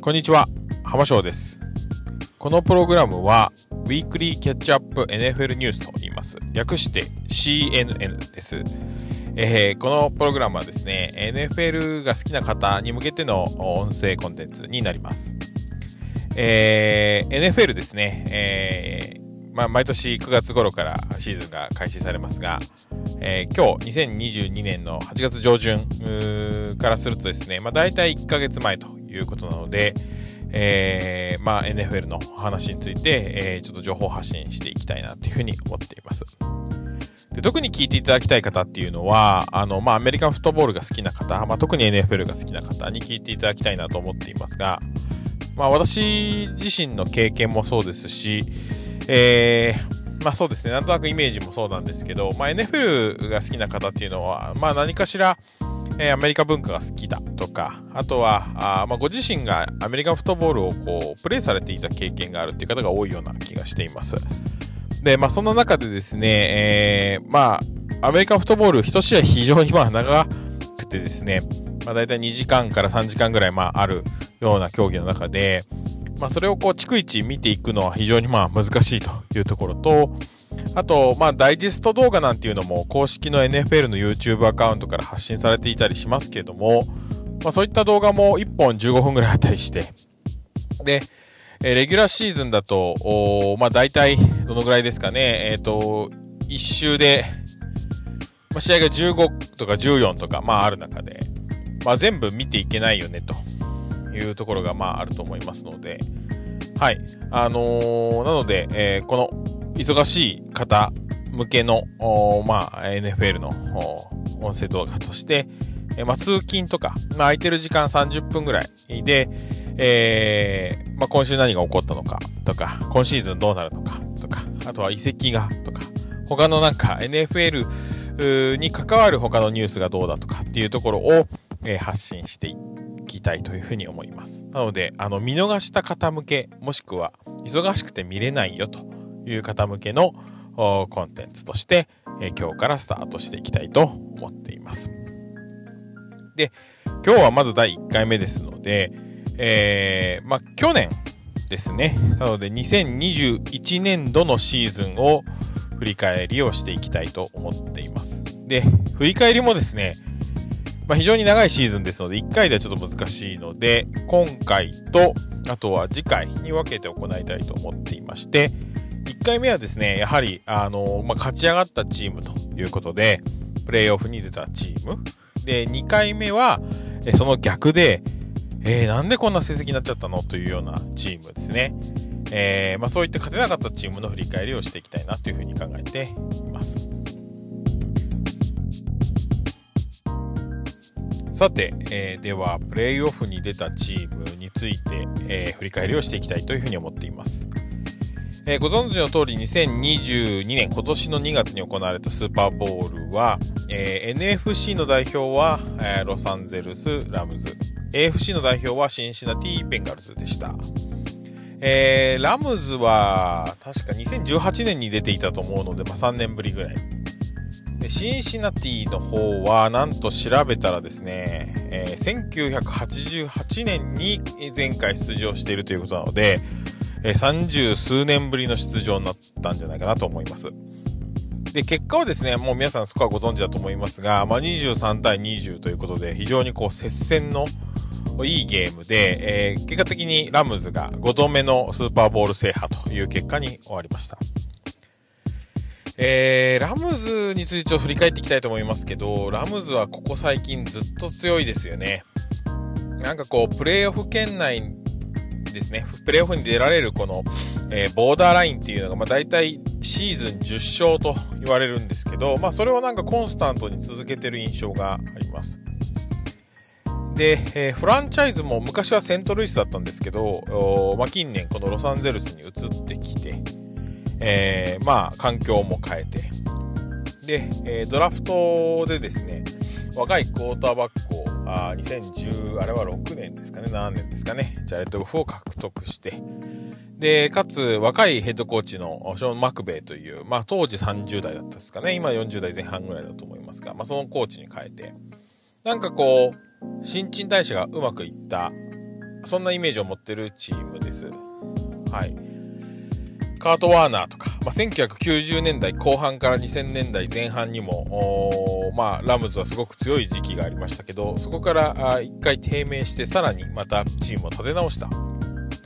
こんにちは、浜翔です。このプログラムはウィークリーキャッチアップ NFL ニュースと言います。略して CNN です。このプログラムはですね NFL が好きな方に向けての音声コンテンツになります。NFL ですね、毎年9月頃からシーズンが開始されますが、今日2022年の8月上旬からするとですね、だいたい1ヶ月前ということなので、NFL の話について、ちょっと情報発信していきたいなというふうに思っています。で、特に聞いていただきたい方っていうのはアメリカンフットボールが好きな方、特に NFL が好きな方に聞いていただきたいなと思っていますが、私自身の経験もそうですし、そうですね、なんとなくイメージもそうなんですけど、NFL が好きな方っていうのは、何かしらアメリカ文化が好きだとか、あとはご自身がアメリカンフットボールをプレイされていた経験があるっていう方が多いような気がしています。で、その中でですね、アメリカンフットボール一試合非常に長くてですね、だいたい2時間から3時間ぐらいあるような競技の中で、それを逐一見ていくのは非常に難しいというところと、あとダイジェスト動画なんていうのも公式の NFL の YouTube アカウントから発信されていたりしますけれども、そういった動画も1本15分ぐらいあったりして、でレギュラーシーズンだとだいたいどのぐらいですかね、1周で試合が15とか14とかある中で、全部見ていけないよねというところがあると思いますので、はい、なので、この忙しい方向けのNFL の音声動画として、通勤とか、空いてる時間30分ぐらいで、今週何が起こったのかとか、今シーズンどうなるのかとか、あとは移籍がとか、他のNFL に関わる他のニュースがどうだとかっていうところを、発信していって聞きたいというふうに思います。なので見逃した方向け、もしくは忙しくて見れないよという方向けのコンテンツとして、今日からスタートしていきたいと思っています。で、今日はまず第1回目ですので、去年ですね、なので2021年度のシーズンを振り返りをしていきたいと思っています。で、振り返りもですね、非常に長いシーズンですので1回ではちょっと難しいので、今回とあとは次回に分けて行いたいと思っていまして、1回目はですね、やはり勝ち上がったチームということでプレーオフに出たチームで、2回目はその逆で、なんでこんな成績になっちゃったのというようなチームですね、そういった勝てなかったチームの振り返りをしていきたいなというふうに考えています。さて、ではプレイオフに出たチームについて、振り返りをしていきたいというふうに思っています。ご存知の通り2022年今年の2月に行われたスーパーボウルは、NFC の代表は、ロサンゼルスラムズ、 AFC の代表はシンシナティベンガルズでした。ラムズは確か2018年に出ていたと思うので、3年ぶりぐらい。シンシナティの方はなんと調べたらですね、1988年に前回出場しているということなので、30数年ぶりの出場になったんじゃないかなと思います。で、結果はですね、もう皆さんスコアご存知だと思いますが、23対20ということで非常に接戦のいいゲームで、結果的にラムズが5度目のスーパーボウル制覇という結果に終わりました。ラムズについて振り返っていきたいと思いますけど、ラムズはここ最近ずっと強いですよね。プレーオフ圏内ですね、プレーオフに出られるこの、ボーダーラインっていうのが、だいたいシーズン10勝と言われるんですけど、それをコンスタントに続けてる印象があります。で、フランチャイズも昔はセントルイスだったんですけど、近年このロサンゼルスに移ってきて、環境も変えて、で、ドラフトでですね、若いクォーターバックを2010あれは6年ですかね7年ですかねジャレット・ゴフを獲得して、でかつ若いヘッドコーチのショーン・マクベイという、当時30代だったですかね、今40代前半ぐらいだと思いますが、そのコーチに変えて新陳代謝がうまくいったそんなイメージを持ってるチームです。はい、カート・ワーナーとか、1990年代後半から2000年代前半にも、ラムズはすごく強い時期がありましたけど、そこから一回低迷して、さらにまたチームを立て直した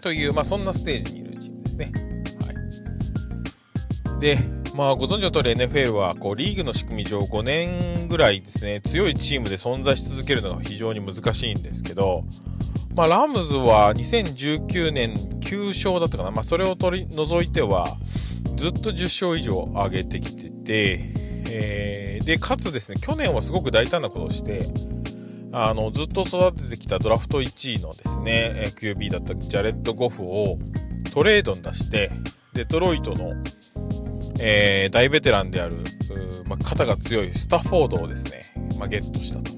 という、そんなステージにいるチームですね。はい、で、ご存知の通り NFL はこうリーグの仕組み上5年ぐらいですね、強いチームで存在し続けるのが非常に難しいんですけど、ラムズは2019年9勝だったかな、それを取り除いてはずっと10勝以上上げてきてて、でかつですね、去年はすごく大胆なことをして、ずっと育ててきたドラフト1位のですね QB だったジャレッド・ゴフをトレードに出して、デトロイトの大ベテランである、肩が強いスタッフォードをですね、ゲットしたと。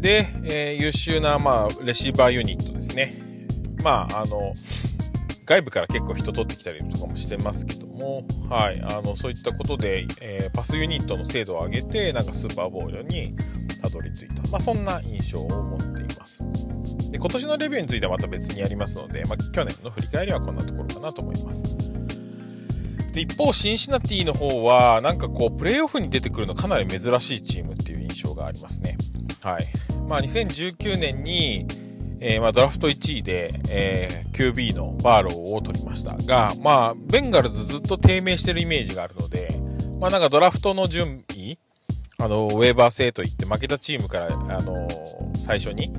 で、優秀な、レシーバーユニットですね。外部から結構人取ってきたりとかもしてますけども、はい、そういったことで、パスユニットの精度を上げて、スーパーボウルにたどり着いた。そんな印象を持っています。で、今年のレビューについてはまた別にやりますので、去年の振り返りはこんなところかなと思います。で、一方シンシナティの方はプレーオフに出てくるのかなり珍しいチームっていう印象がありますね。はい、2019年に、ドラフト1位で、QB のバーローを取りましたが、ベンガルズずっと低迷してるイメージがあるので、ドラフトの順位、ウェーバー制といって負けたチームから、最初に、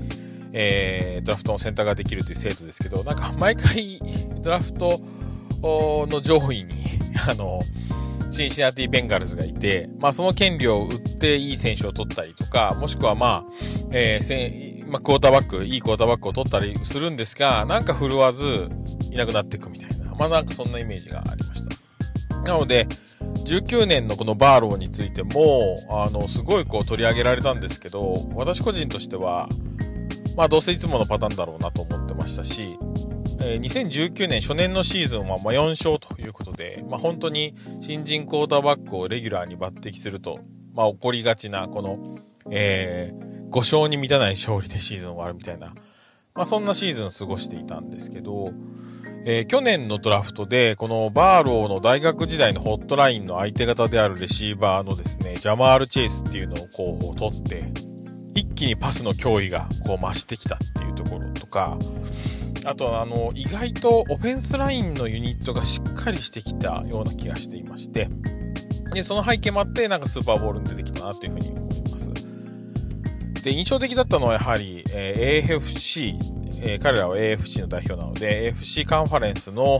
ドラフトの選択ができるという制度ですけど、毎回ドラフトの上位にシンシナティベンガルズがいて、その権利を売っていい選手を取ったりとか、もしくはクォーターバック、いいクォーターバックを取ったりするんですが、振るわずいなくなっていくみたいな、そんなイメージがありました。なので、19年のこのバーローについても、すごい取り上げられたんですけど、私個人としては、どうせいつものパターンだろうなと思ってましたし、2019年初年のシーズンは4勝ということで、本当に新人クォーターバックをレギュラーに抜擢すると、起こりがちなこの、5勝に満たない勝利でシーズン終わるみたいな、そんなシーズンを過ごしていたんですけど、去年のドラフトでこのバーローの大学時代のホットラインの相手方であるレシーバーのですね、ジャマール・チェイスっていうのを候補を取って、一気にパスの脅威が増してきたっていうところとか、あと意外とオフェンスラインのユニットがしっかりしてきたような気がしていまして、でその背景もあってスーパーボウルに出てきたなというふうに思います。で、印象的だったのはやはり、AFC、彼らは AFC の代表なので AFC カンファレンスの、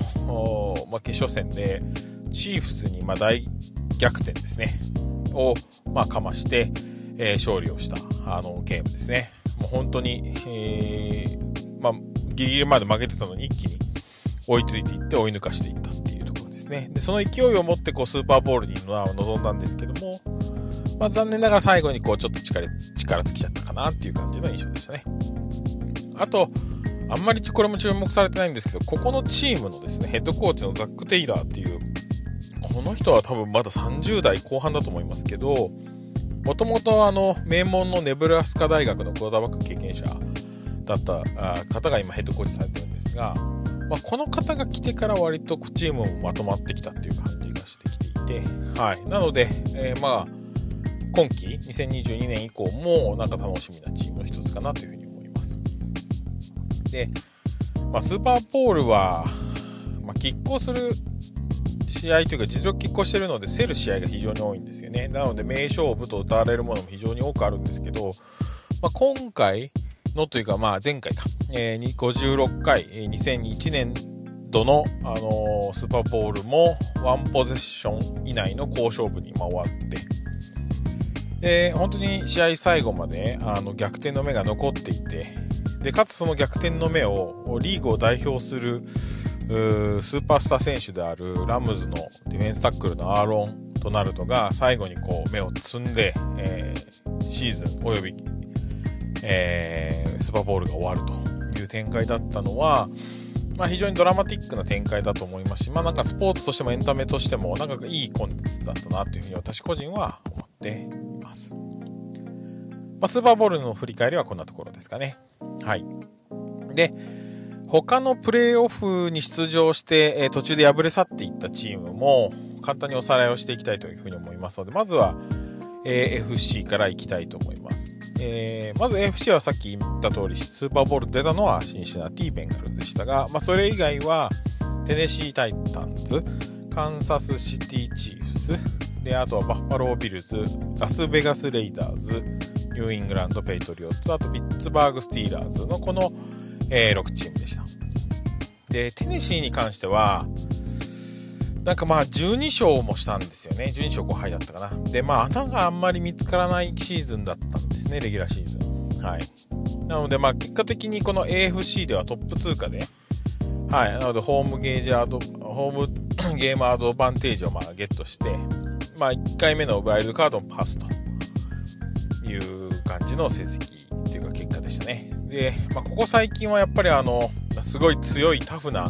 決勝戦でチーフスに大逆転ですねを、かまして、勝利をしたゲームですね。もう本当に、ギリギリまで負けてたのに一気に追いついていって追い抜かしていったっていうところですね。で、その勢いを持ってスーパーボウルに臨んだんですけども、残念ながら最後にちょっと力尽きちゃったかなっていう感じの印象でしたね。あと、あんまりこれも注目されてないんですけど、ここのチームのですね、ヘッドコーチのザック・テイラーっていう、この人は多分まだ30代後半だと思いますけど、もともと名門のネブラスカ大学のクォーターバック経験者だった方が今ヘッドコーチされてるんですが、この方が来てから割とチームもまとまってきたっていう感じがしてきていて、はい、なので、今季2022年以降も楽しみなチームの一つかなというふうに思います。で、スーパーボウルは、拮抗する試合というか実力拮抗しているので競る試合が非常に多いんですよね。なので名勝負と歌われるものも非常に多くあるんですけど、今回のというか、前回か、56回、2001年度の、スーパーボウルもワンポゼッション以内の好勝負に終わって、で本当に試合最後まで逆転の目が残っていて、でかつその逆転の目をリーグを代表するスーパースター選手であるラムズのディフェンスタックルのアーロン・ドナルドが最後に目をつんで、シーズンおよびスーパーボウルが終わるという展開だったのは、非常にドラマティックな展開だと思いますし、スポーツとしてもエンタメとしてもいいコンテンツだったなというふうに私個人は思っています。スーパーボウルの振り返りはこんなところですかね。はい。で、他のプレーオフに出場して途中で敗れ去っていったチームも簡単におさらいをしていきたいというふうに思いますので、まずは FC からいきたいと思います。まず FC はさっき言った通りスーパーボウル出たのはシンシナティベンガルズでしたが、それ以外はテネシータイタンズ、カンサスシティチーフスで、あとはバッファロービルズ、ラスベガスレイダーズ、ニューイングランドペイトリオッツ、あとピッツバーグスティーラーズのこの6チームでした。でテネシーに関してはなんか12勝もしたんですよね。12勝5敗だったかな。で穴があんまり見つからないシーズンだったんですね、レギュラーシーズン。なので結果的にこの AFC ではトップ通過で、なのでホームゲームアドバンテージをゲットして、1回目のワイルドカードをパスという感じの成績というか結果でしたね。で、ここ最近はやっぱりすごい強いタフな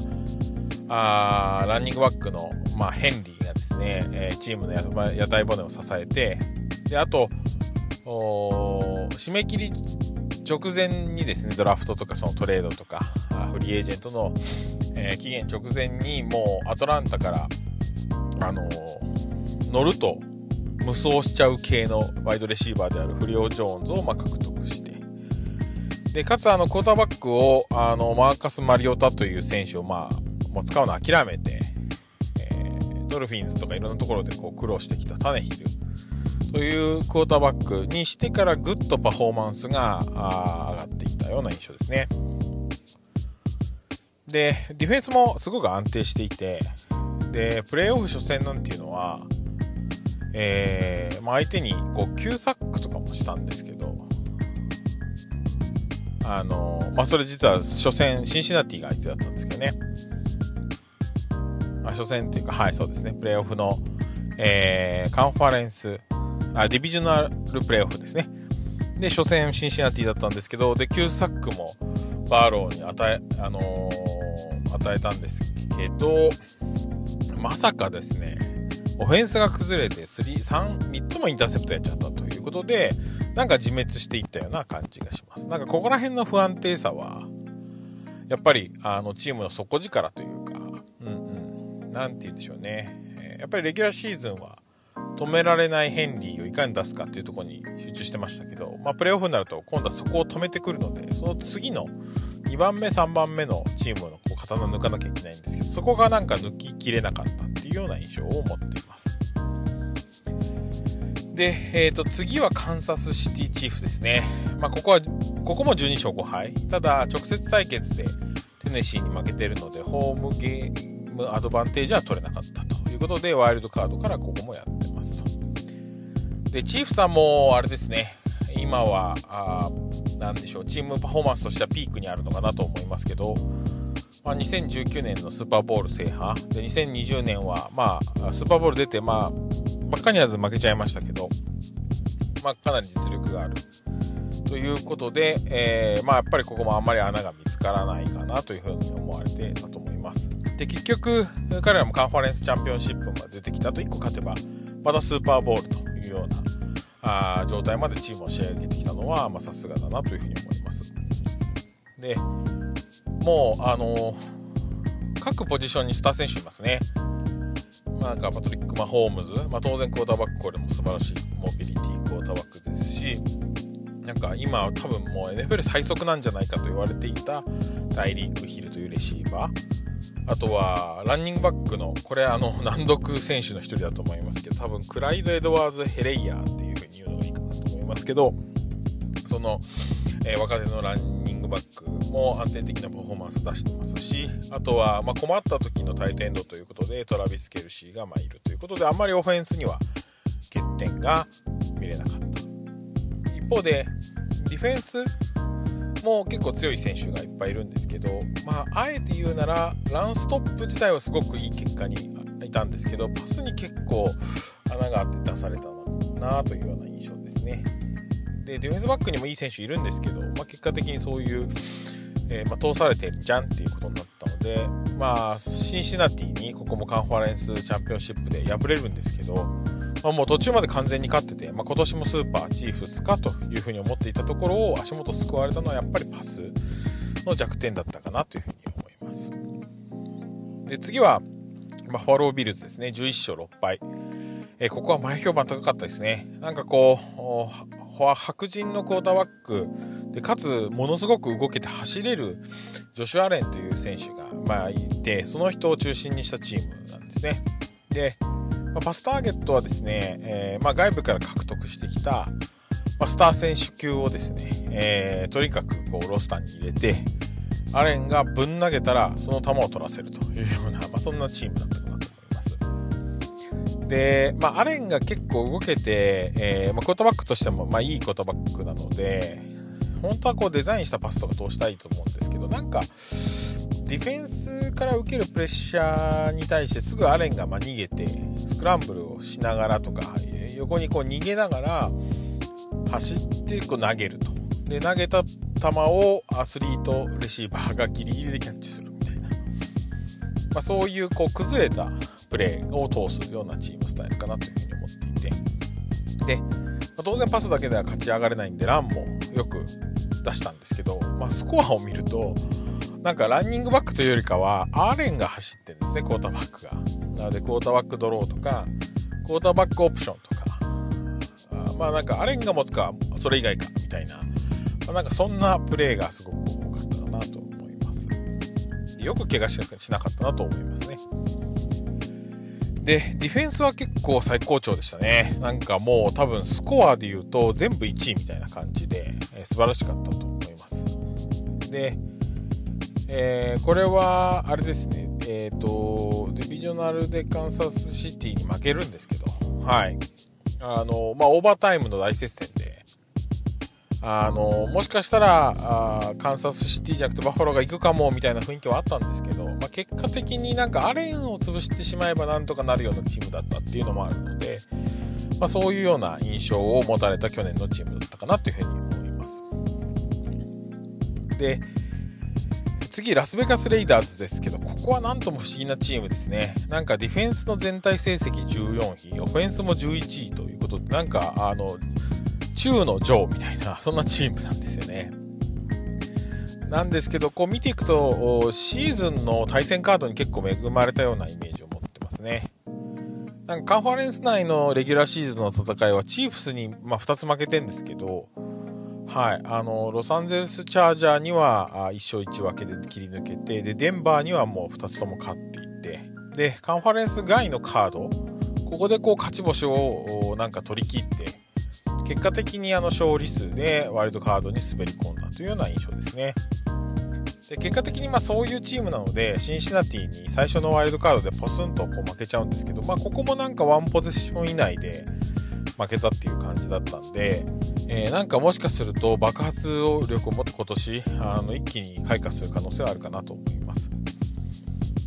ランニングバックの、ヘンリーがですね、チームの屋台骨を支えて、であと締め切り直前にですね、ドラフトとかそのトレードとかフリーエージェントの、期限直前にもうアトランタから、乗ると無双しちゃう系のワイドレシーバーであるフリオ・ジョーンズを獲得して、でかつクォーターバックをマーカス・マリオタという選手をもう使うの諦めて、ドルフィンズとかいろんなところで苦労してきたタネヒルというクォーターバックにしてからぐっとパフォーマンスが上がっていったような印象ですね。でディフェンスもすごく安定していて、でプレーオフ初戦なんていうのは、相手に9サックとかもしたんですけど、それ実は初戦シンシナティが相手だったんですけどね、初戦というか、そうですね、プレーオフの、カンファレンスディビジョナルプレーオフですね。で初戦シンシナティだったんですけど、で9サックもバーローに与えたんですけど、まさかですねオフェンスが崩れて3つもインターセプトやっちゃったということで、なんか自滅していったような感じがします。なんかここら辺の不安定さはやっぱりチームの底力というか、なんて言うんでしょうね、やっぱりレギュラーシーズンは止められないヘンリーをいかに出すかっていうところに集中してましたけど、プレーオフになると今度はそこを止めてくるので、その次の2番目3番目のチームの刀を抜かなきゃいけないんですけど、そこがなんか抜ききれなかったっていうような印象を持っています。で、次はカンサスシティチーフですね。ここも12勝5敗。ただ直接対決でテネシーに負けているのでホームゲームアドバンテージは取れなかったということで、ワイルドカードからここもやってますと。でチーフさんもあれですね、今は何でしょう、チームパフォーマンスとしてはピークにあるのかなと思いますけど、2019年のスーパーボウル制覇で、2020年はスーパーボウル出てバカニャーズ負けちゃいましたけど、かなり実力があるということで、やっぱりここもあんまり穴が見つからないかなというふうに思われてたと思います。で結局彼らもカンファレンスチャンピオンシップまで出てきたと、1個勝てばまたスーパーボウルというような状態までチームを仕上げてきたのはさすがだなというふうに思います。でもう各ポジションにスター選手いますね。パトリック・マホームズ、当然クォーターバック、これも素晴らしいモビリティクォーターバックですし、今多分もう NFL 最速なんじゃないかと言われていたダイリーク・ヒルというレシーバー、あとはランニングバックのこれ難読選手の一人だと思いますけど、多分クライド・エドワーズ・ヘレイヤーっていう風に言うのがいいかなと思いますけど、その、若手のランニングバックも安定的なパフォーマンス出してますし、あとは、困った時のタイトエンドということでトラビス・ケルシーがいるということで、あんまりオフェンスには欠点が見れなかった。一方でディフェンスも結構強い選手がいっぱいいるんですけど、あえて言うならランストップ自体はすごくいい結果にいたんですけど、パスに結構穴があって出されたなというような印象ですね。でディフェンスバックにもいい選手いるんですけど、結果的にそういう、通されてるじゃんっていうことになったので、シンシナティにここもカンファレンスチャンピオンシップで敗れるんですけど、もう途中まで完全に勝ってて、今年もスーパーチーフスかというふうに思っていたところを足元救われたのはやっぱりパスの弱点だったかなというふうに思います。で次はバファロービルズですね。11勝6敗、ここは前評判高かったですね。なんかこう白人のクォーターバックでかつものすごく動けて走れるジョシュ・アレンという選手が、いて、その人を中心にしたチームなんですね。で、パスターゲットはですね、外部から獲得してきた、スター選手級をですね、とにかくこうロスターに入れて、アレンがぶん投げたらその球を取らせるというような、そんなチームだったかなと思います。で、アレンが結構動けて、クォーターバックとしても、いいクォーターバックなので、本当はこうデザインしたパスとか通したいと思うんですけど、なんかディフェンスから受けるプレッシャーに対してすぐアレンが逃げてスクランブルをしながらとか横にこう逃げながら走ってこう投げると。で投げた球をアスリートレシーバーがギリギリでキャッチするみたいな、そういうこう崩れたプレーを通すようなチームスタイルかなというふうに思っていて、で、当然パスだけでは勝ち上がれないんでランもよく出したんですけど、スコアを見るとなんかランニングバックというよりかはアーレンが走ってるんですね、クォーターバックが。なのでクォーターバックドローとかクォーターバックオプションとか、なんかアーレンが持つかそれ以外かみたいな、なんかそんなプレーがすごく多かったなと思います。よく怪我しなかったなと思いますね。でディフェンスは結構最高潮でしたね。なんかもう多分スコアで言うと全部1位みたいな感じで、素晴らしかったと思います。で、これはあれですね、ディビジョナルでカンザスシティに負けるんですけど、オーバータイムの大接戦で、もしかしたらカンザスシティじゃなくてバファローが行くかもみたいな雰囲気はあったんですけど、結果的になんかアレンを潰してしまえばなんとかなるようなチームだったっていうのもあるので、そういうような印象を持たれた去年のチームだったかなというふうに思います。で次ラスベガスレイダーズですけど、ここはなんとも不思議なチームですね。なんかディフェンスの全体成績14位、オフェンスも11位ということで、なんか中の上みたいな、そんなチームなんですよね。なんですけど、こう見ていくとシーズンの対戦カードに結構恵まれたようなイメージを持ってますね。なんかカンファレンス内のレギュラーシーズンの戦いはチーフスに、2つ負けてんですけど、ロサンゼルスチャージャーには1勝1分けで切り抜けて、でデンバーにはもう2つとも勝っていて、でカンファレンス外のカード、ここでこう勝ち星をなんか取り切って、結果的に勝利数でワイルドカードに滑り込んだというような印象ですね。で結果的にそういうチームなので、シンシナティに最初のワイルドカードでポスンとこう負けちゃうんですけど、ここもなんかワンポゼッション以内で負けたっていう感じだったんで、なんかもしかすると爆発力を持って今年一気に開花する可能性はあるかなと思います。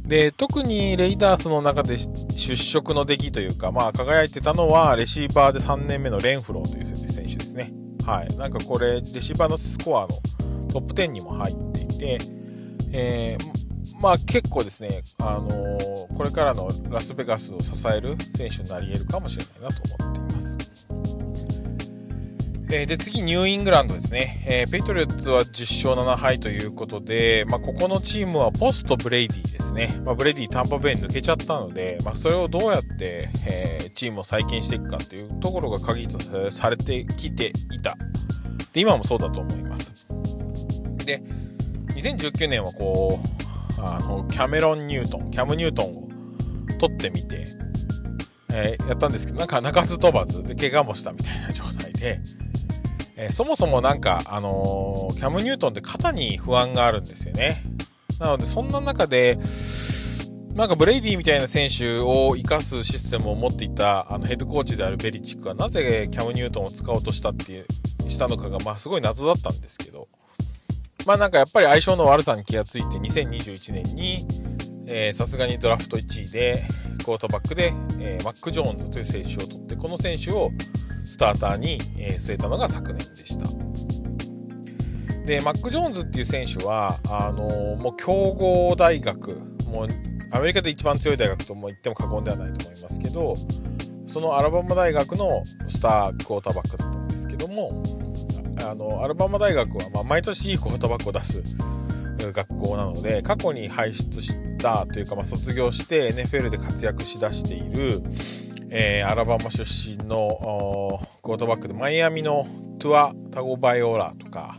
で特にレイダースの中で出色の出来というか、輝いてたのはレシーバーで3年目のレンフローという選手ですね。なんかこれレシーバーのスコアのトップ10にも入っていて、結構ですね、これからのラスベガスを支える選手になり得るかもしれないなと思っています。で次ニューイングランドですね。ペイトリオッツは10勝7敗ということで、ここのチームはポストブレイディですね。ブレイディタンパベイに抜けちゃったので、それをどうやって、チームを再建していくかというところが鍵とされてきていた。で今もそうだと思います。で2019年はこうキャム・ニュートンを取ってみて、やったんですけど、なんか鳴かず飛ばずで怪我もしたみたいな状態で、そもそもなんか、キャム・ニュートンって肩に不安があるんですよね。なのでそんな中でなんかブレイディみたいな選手を生かすシステムを持っていたヘッドコーチであるベリチックはなぜキャム・ニュートンを使おうとしたのかが、すごい謎だったんですけど、なんかやっぱり相性の悪さに気がついて2021年にさすがにドラフト1位でクォーターバックで、マック・ジョーンズという選手を取って、この選手をスターターに据えたのが昨年でした。でマック・ジョーンズっていう選手はもう強豪大学、もうアメリカで一番強い大学とも言っても過言ではないと思いますけど、そのアラバマ大学のスタークォーターバックだったんですけども、アラバマ大学は毎年いいクォーターバックを出す学校なので、過去に輩出したというか、卒業して NFL で活躍しだしている、アラバマ出身のクォーターバックでマイアミのトゥア・タゴバイオラとか、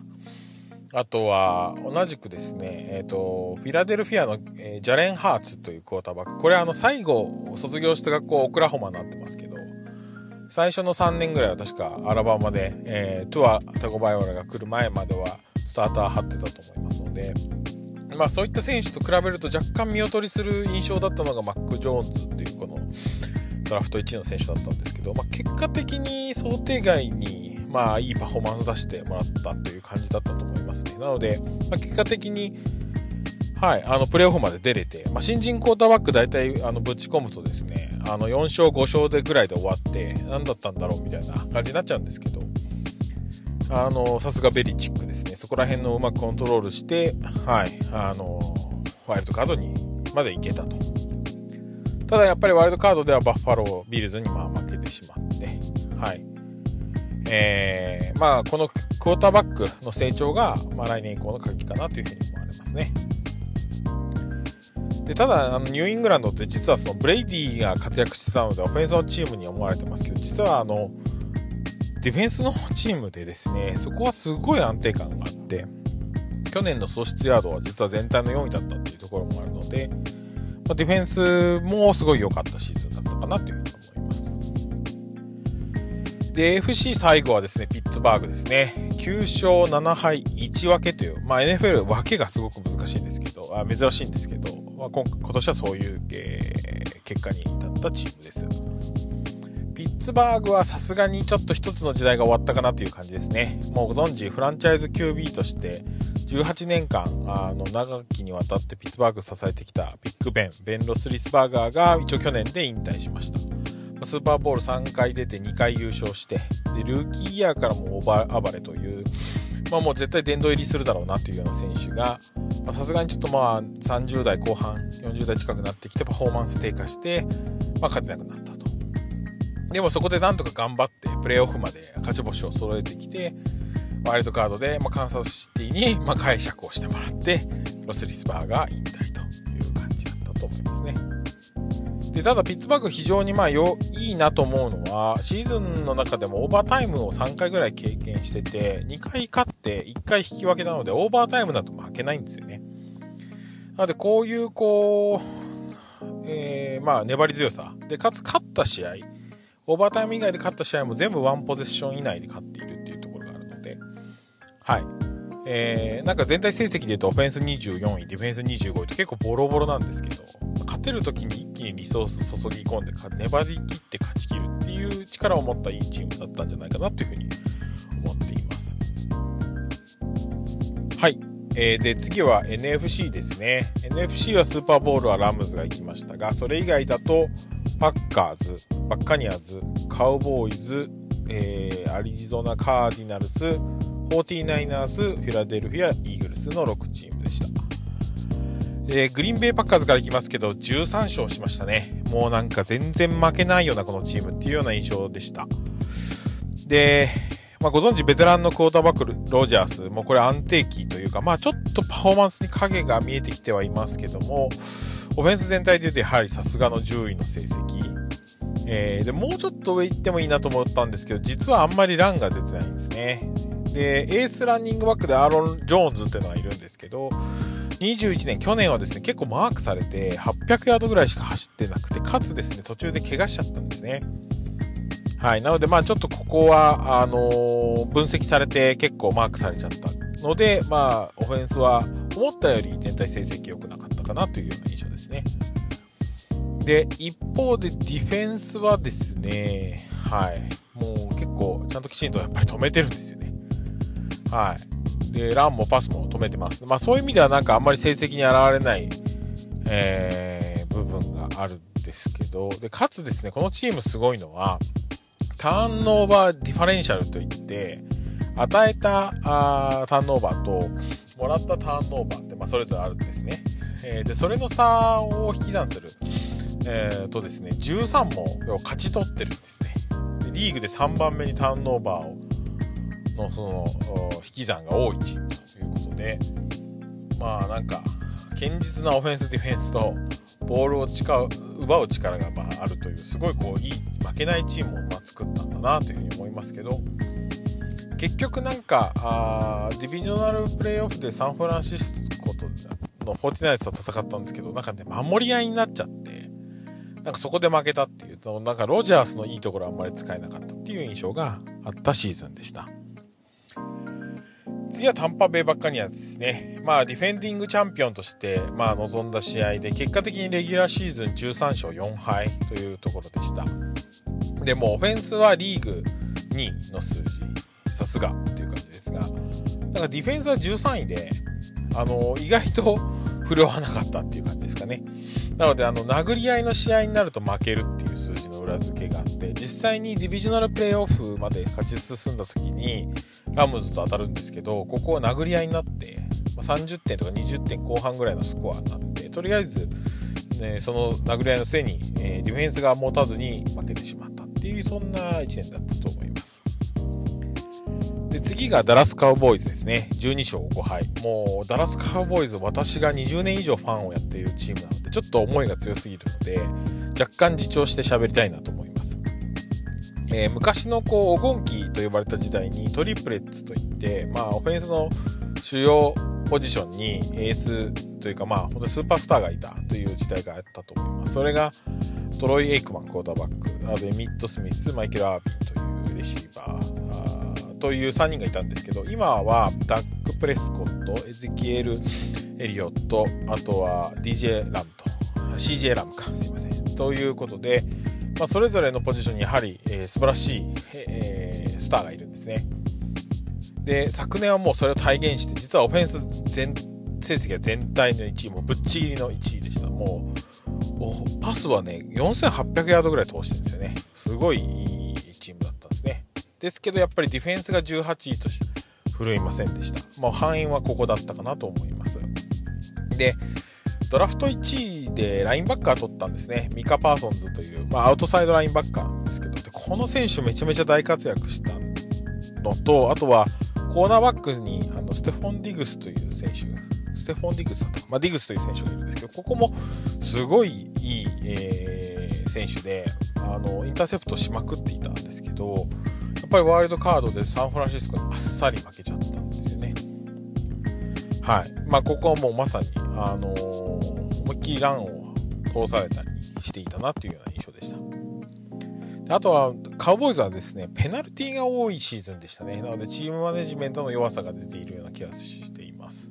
あとは同じくですね、フィラデルフィアのジャレン・ハーツというクォーターバック、これ最後卒業した学校オクラホマになってますけど、最初の3年ぐらいは確かアラバマで、トゥア・タゴバイオラが来る前まではスターター張ってたと思いますので、そういった選手と比べると若干見劣りする印象だったのがマック・ジョーンズっていうこのドラフト1位の選手だったんですけど、結果的に想定外にいいパフォーマンス出してもらったという感じだったと思いますね。なので、結果的に、プレーオフまで出れて、新人クォーターバック大体ぶち込むとですね、4勝5勝でぐらいで終わって何だったんだろうみたいな感じになっちゃうんですけど、さすがベリチックですね、そこら辺のうまくコントロールして、ワイルドカードにまでいけたと。ただやっぱりワイルドカードではバッファロービルズに負けてしまって、このクォーターバックの成長が、来年以降の鍵かなというふうに思われますね。でただニューイングランドって実はそのブレイディが活躍してたのでオフェンスのチームに思われてますけど、実はディフェンスのチームでですね、そこはすごい安定感があって、去年の創出ヤードは実は全体の4位だったっていうところもあるので、ディフェンスもすごい良かったシーズンだったかなというふうに思います。で FC 最後はですねピッツバーグですね、9勝7敗1分けという、NFL 分けがすごく難しいんですけど、珍しいんですけど、今年はそういう、結果に至ったチームです。ピッツバーグはさすがにちょっと一つの時代が終わったかなという感じですね。もうご存知フランチャイズ QB として18年間長きにわたってピッツバーグを支えてきたビッグベン、ベン・ロスリスバーガーが一応去年で引退しました。スーパーボウル3回出て2回優勝して、でルーキーイヤーからも暴れという、もう絶対殿堂入りするだろうなというような選手が、さすがにちょっと30代後半40代近くなってきてパフォーマンス低下して、勝てなくなったと。でもそこでなんとか頑張ってプレーオフまで勝ち星を揃えてきて、ワイルドカードで、カンサスシティに、解釈をしてもらってロスリスバーが引退という感じだったと思いますね。でただピッツバーグ非常にいいなと思うのは、シーズンの中でもオーバータイムを3回ぐらい経験してて、2回勝って1回引き分けなので、オーバータイムだと負けないんですよね。なのでこういう粘り強さで、かつ勝った試合、オーバータイム以外で勝った試合も全部ワンポゼッション以内で勝っている。なんか全体成績でいうとオフェンス24位ディフェンス25位って結構ボロボロなんですけど、勝てるときに一気にリソース注ぎ込んで粘り切って勝ち切るっていう力を持ったいいチームだったんじゃないかなというふうに思っています。で次は NFC ですね。 NFC はスーパーボウルはラムズが行きましたが、それ以外だとパッカーズ、バッカニアーズ、カウボーイズ、アリゾナカーディナルス、49ers、フィラデルフィア、イーグルスの6チームでした。グリーンベイパッカーズからいきますけど、13勝しましたね。もうなんか全然負けないようなこのチームっていうような印象でした。で、ご存知ベテランのクォーターバックロジャースもこれ安定期というか、ちょっとパフォーマンスに影が見えてきてはいますけども、オフェンス全体でいうとやはりさすがの10位の成績。でもうちょっと上行ってもいいなと思ったんですけど、実はあんまりランが出てないんですね。でエースランニングバックでアーロン・ジョーンズっていうのがいるんですけど、21年、去年はですね結構マークされて800ヤードぐらいしか走ってなくて、かつですね途中で怪我しちゃったんですね。なのでちょっとここは分析されて結構マークされちゃったので、オフェンスは思ったより全体成績良くなかったかなというような印象ですね。で一方でディフェンスはですね、もう結構ちゃんときちんとやっぱり止めてるんですよね。でランもパスも止めてます。そういう意味ではなんかあんまり成績に表れない、部分があるんですけど、でかつですねこのチームすごいのはターンオーバーディファレンシャルといって、与えたターンオーバーともらったターンオーバーって、それぞれあるんですね。でそれの差を引き算するとですね、13も勝ち取ってるんですね。でリーグで3番目にターンオーバーをのその引き算が多いチームということで、まあなんか堅実なオフェンスディフェンスとボールを奪う力がまああるという、すごいこういい負けないチームをまあ作ったんだなというふうに思いますけど、結局なんかディビジョナルプレーオフでサンフランシスコとのフォーティナイズと戦ったんですけど、なんかね守り合いになっちゃって、なんかそこで負けたっていうと、なんかロジャースのいいところはあんまり使えなかったっていう印象があったシーズンでした。次はタンパベイバッカニアですね。まあディフェンディングチャンピオンとしてまあ臨んだ試合で、結果的にレギュラーシーズン13勝4敗というところでした。でもオフェンスはリーグ2位の数字、さすがという感じですが、なんかディフェンスは13位で意外と振るわなかったっていう感じですかね。なので殴り合いの試合になると負けるっていう数字の裏付けがあって、実際にディビジョナルプレーオフまで勝ち進んだ時にラムズと当たるんですけど、ここは殴り合いになって30点とか20点後半ぐらいのスコアになって、とりあえず、ね、その殴り合いの末にディフェンスが持たずに負けてしまったっていう、そんな1年だったと思います。で次がダラスカウボーイズですね。12勝5敗、もうダラスカウボーイズ、私が20年以上ファンをやっているチームなので、ちょっと思いが強すぎるので若干自重して喋りたいなと思います。昔のこう黄金期と呼ばれた時代にトリプレッツといって、まあ、オフェンスの主要ポジションにエースというか、まあ、本当にスーパースターがいたという時代があったと思います。それがトロイ・エイクマンクォーターバック、デミッド・スミス、マイケル・アービンというレシーバーという3人がいたんですけど、今はダック・プレスコット、エゼキエル・エリオット、あとは DJ ラムと CJ ラムか、すいませんということで、まあ、それぞれのポジションにやはり、素晴らしい、スターがいるんですね。で昨年はもうそれを体現して、実はオフェンス成績は全体の1位、もうぶっちぎりの1位でした。もうパスはね4800ヤードぐらい通してるんですよね。すごいいいチームだったんですね。ですけどやっぱりディフェンスが18位として振るいませんでした。まあ、範囲はここだったかなと思います。でドラフト1位でラインバッカー取ったんですね。ミカ・パーソンズという、まあ、アウトサイドラインバッカーなんですけど、でこの選手めちゃめちゃ大活躍したのと、あとはコーナーバックにステフォン・ディグスという選手、ステフォン・ディグスだったか、まあ、ディグスという選手がいるんですけど、ここもすごいいい、選手でインターセプトしまくっていたんですけど、やっぱりワイルドカードでサンフランシスコにあっさり負けちゃったんですよね。はい、まあ、ここはもうまさに思いっきりランを通されたりしていたなというような印象でした。であとはカウボーイズはですね、ペナルティーが多いシーズンでしたね。なのでチームマネジメントの弱さが出ているような気がしています。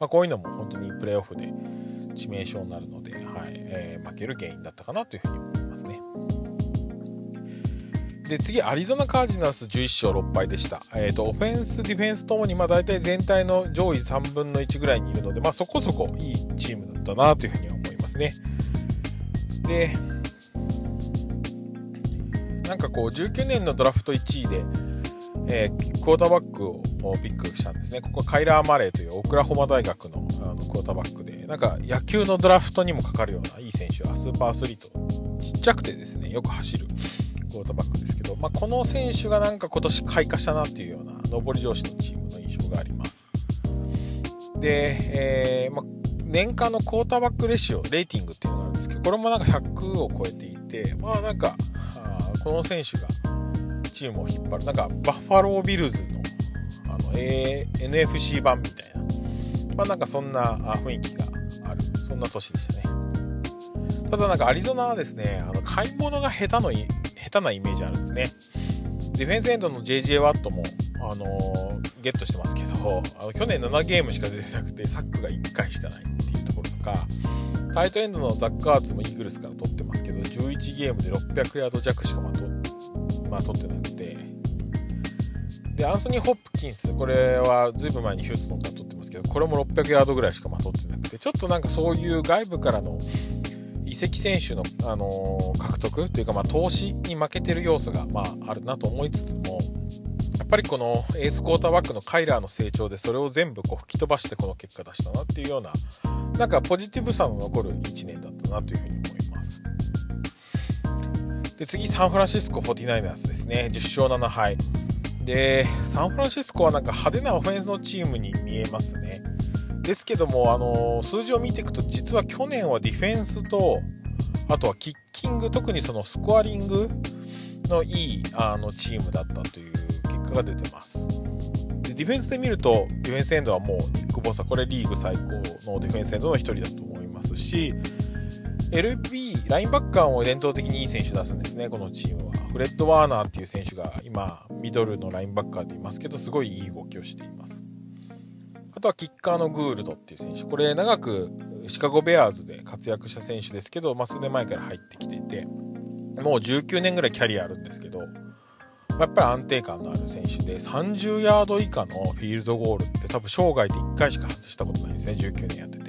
まあ、こういうのも本当にプレーオフで致命傷になるので、はい、負ける原因だったかなというふうに思いますね。で次アリゾナカージナルス11勝6敗でした。オフェンスディフェンスともにまあ大体全体の上位3分の1ぐらいにいるので、まあ、そこそこいいチームだったなというふうには思いますね。でなんかこう19年のドラフト1位で、クォーターバックをピックしたんですね。ここはカイラー・マレーというオクラホマ大学のクォーターバックで、なんか野球のドラフトにもかかるようないい選手はスーパーアスリート、ちっちゃくてですねよく走るクォーターバックですけど、まあ、この選手がなんか今年開花したなっていうような上り調子のチームの印象があります。で、まあ、年間のクォーターバックレシオレーティングっていうのがあるんですけど、これもなんか100を超えていて、まあなんかこの選手がチームを引っ張る、なんかバッファロービルズのNFC 版みたいな、まあなんかそんな雰囲気がある、そんな年でしたね。ただなんかアリゾナはですね、買い物が下手なイメージあるんですね。ディフェンスエンドの JJ ワットも、ゲットしてますけど、去年7ゲームしか出てなくてサックが1回しかないっていうところとか、タイトエンドのザックアーツもイーグルスから取ってますけど11ゲームで600ヤード弱しか取ってなくて、でアンソニー・ホップキンス、これはずいぶん前にヒューストンから取ってますけど、これも600ヤードぐらいしか取ってなくて、ちょっとなんかそういう外部からの移籍選手の、獲得というか、まあ、投資に負けてる要素が、まあ、あるなと思いつつも、やっぱりこのエースクォーターバックのカイラーの成長でそれを全部こう吹き飛ばしてこの結果出したなっていうような、なんかポジティブさの残る1年だったなというふうに思います。で次サンフランシスコ 49ers ですね。10勝7敗でサンフランシスコはなんか派手なオフェンスのチームに見えますね。ですけども、数字を見ていくと実は去年はディフェンスとあとはキッキング、特にそのスコアリングのいいチームだったという結果が出てます。でディフェンスで見るとディフェンスエンドはもうニック・ボーサ、これリーグ最高のディフェンスエンドの一人だと思いますし、 LB ラインバッカーも伝統的にいい選手出すんですね。このチームはフレッド・ワーナーっていう選手が今ミドルのラインバッカーでいますけど、すごいいい動きをしています。あとはキッカーのグールドっていう選手、これ長くシカゴベアーズで活躍した選手ですけど、まあ、数年前から入ってきていて、もう19年ぐらいキャリアあるんですけど、やっぱり安定感のある選手で、30ヤード以下のフィールドゴールって多分生涯で1回しか外したことないんですね、19年やってて。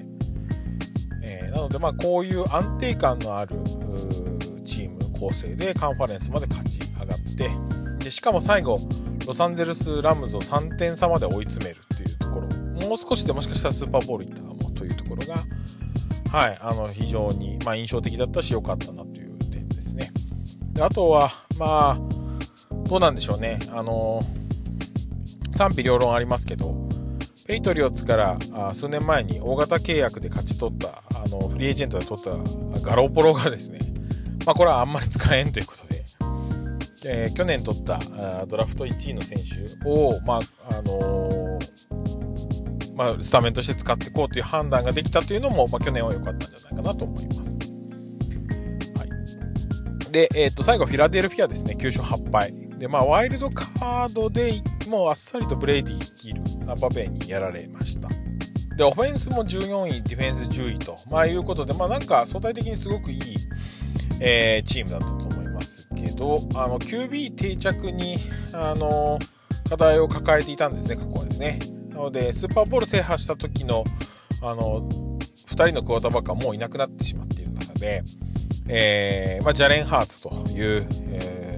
なのでまあこういう安定感のあるチーム構成でカンファレンスまで勝ち上がって、でしかも最後ロサンゼルスラムズを3点差まで追い詰めるっていうところ、もう少しでもしかしたらスーパーボウルいったかもというところが、はい、非常に、まあ、印象的だったし良かったなという点ですね。であとはまあどうなんでしょうね、賛否両論ありますけど、ペイトリオッツから数年前に大型契約で勝ち取ったフリーエージェントで取ったガローポロがですね、まあ、これはあんまり使えんということで、去年取ったドラフト1位の選手をスタメンとして使っていこうという判断ができたというのも、まあ、去年は良かったんじゃないかなと思います、はい。で、最後フィラデルフィアですね、9勝8敗で、まあ、ワイルドカードでもうあっさりとブレイディ率いるナンパベイにやられました。でオフェンスも14位、ディフェンス10位と、まあ、いうことで、まあ、なんか相対的にすごくいい、チームだったと思いますけど、QB 定着に課題を抱えていたんですね、過去はですね。なのでスーパーボウル制覇した時の2人のクォーターバックはもういなくなってしまっている中で、ジャレン・ハーツという、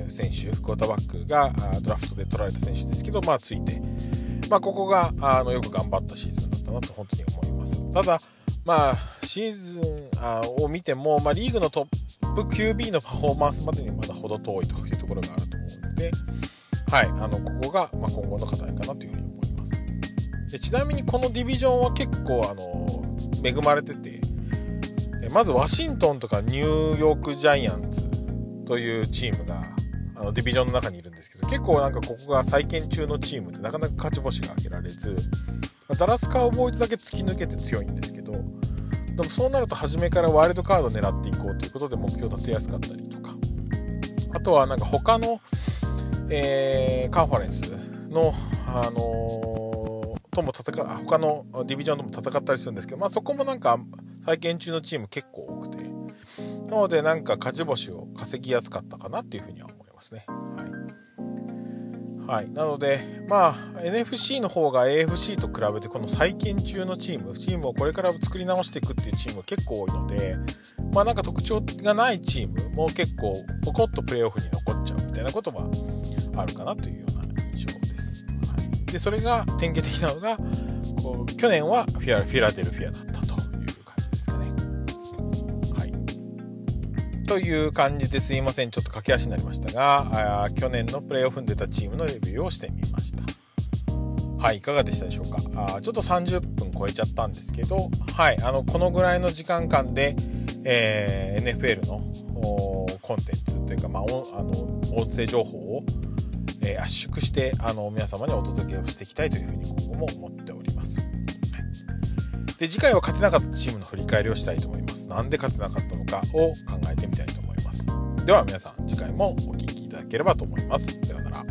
選手、クォーターバックがドラフトで取られた選手ですけど、まあ、ついて、まあ、ここがよく頑張ったシーズンだったなと本当に思います。ただ、まあ、シーズンを見ても、まあ、リーグのトップ QB のパフォーマンスまでにまだほど遠いというところがあると思うので、はい、ここが、まあ、今後の課題かなというふうに思います。でちなみにこのディビジョンは結構恵まれてて、まずワシントンとかニューヨークジャイアンツというチームがディビジョンの中にいるんですけど、結構なんかここが再建中のチームでなかなか勝ち星が挙げられず、ダラスカウボーイズだけ突き抜けて強いんですけど、でもそうなると初めからワイルドカードを狙っていこうということで目標立てやすかったりとか、あとはなんか他の、カンファレンスの他のディビジョンとも戦ったりするんですけど、まあ、そこもなんか再建中のチーム結構多くて、なのでなんか勝ち星を稼ぎやすかったかなっていうふうには思いますね、はいはい。なので、まあ、NFC の方が AFC と比べてこの再建中のチームをこれから作り直していくっていうチームが結構多いので、まあ、なんか特徴がないチームも結構ポコッとプレーオフに残っちゃうみたいなことがあるかなというような印象です。でそれが典型的なのがこう去年はフィラデルフィアだったという感じですかね、はい、という感じで、すいませんちょっと駆け足になりましたが、去年のプレーオフに出たチームのレビューをしてみました。はい、いかがでしたでしょうか。ちょっと30分超えちゃったんですけど、はい、このぐらいの時間間で、NFL のコンテンツというか、まあ、音声情報を圧縮して皆様にお届けをしていきたいというふうに今後も思っております、はい。で次回は勝てなかったチームの振り返りをしたいと思います。なんで勝てなかったのかを考えてみたいと思います。では皆さん次回もお聞きいただければと思います。さようなら。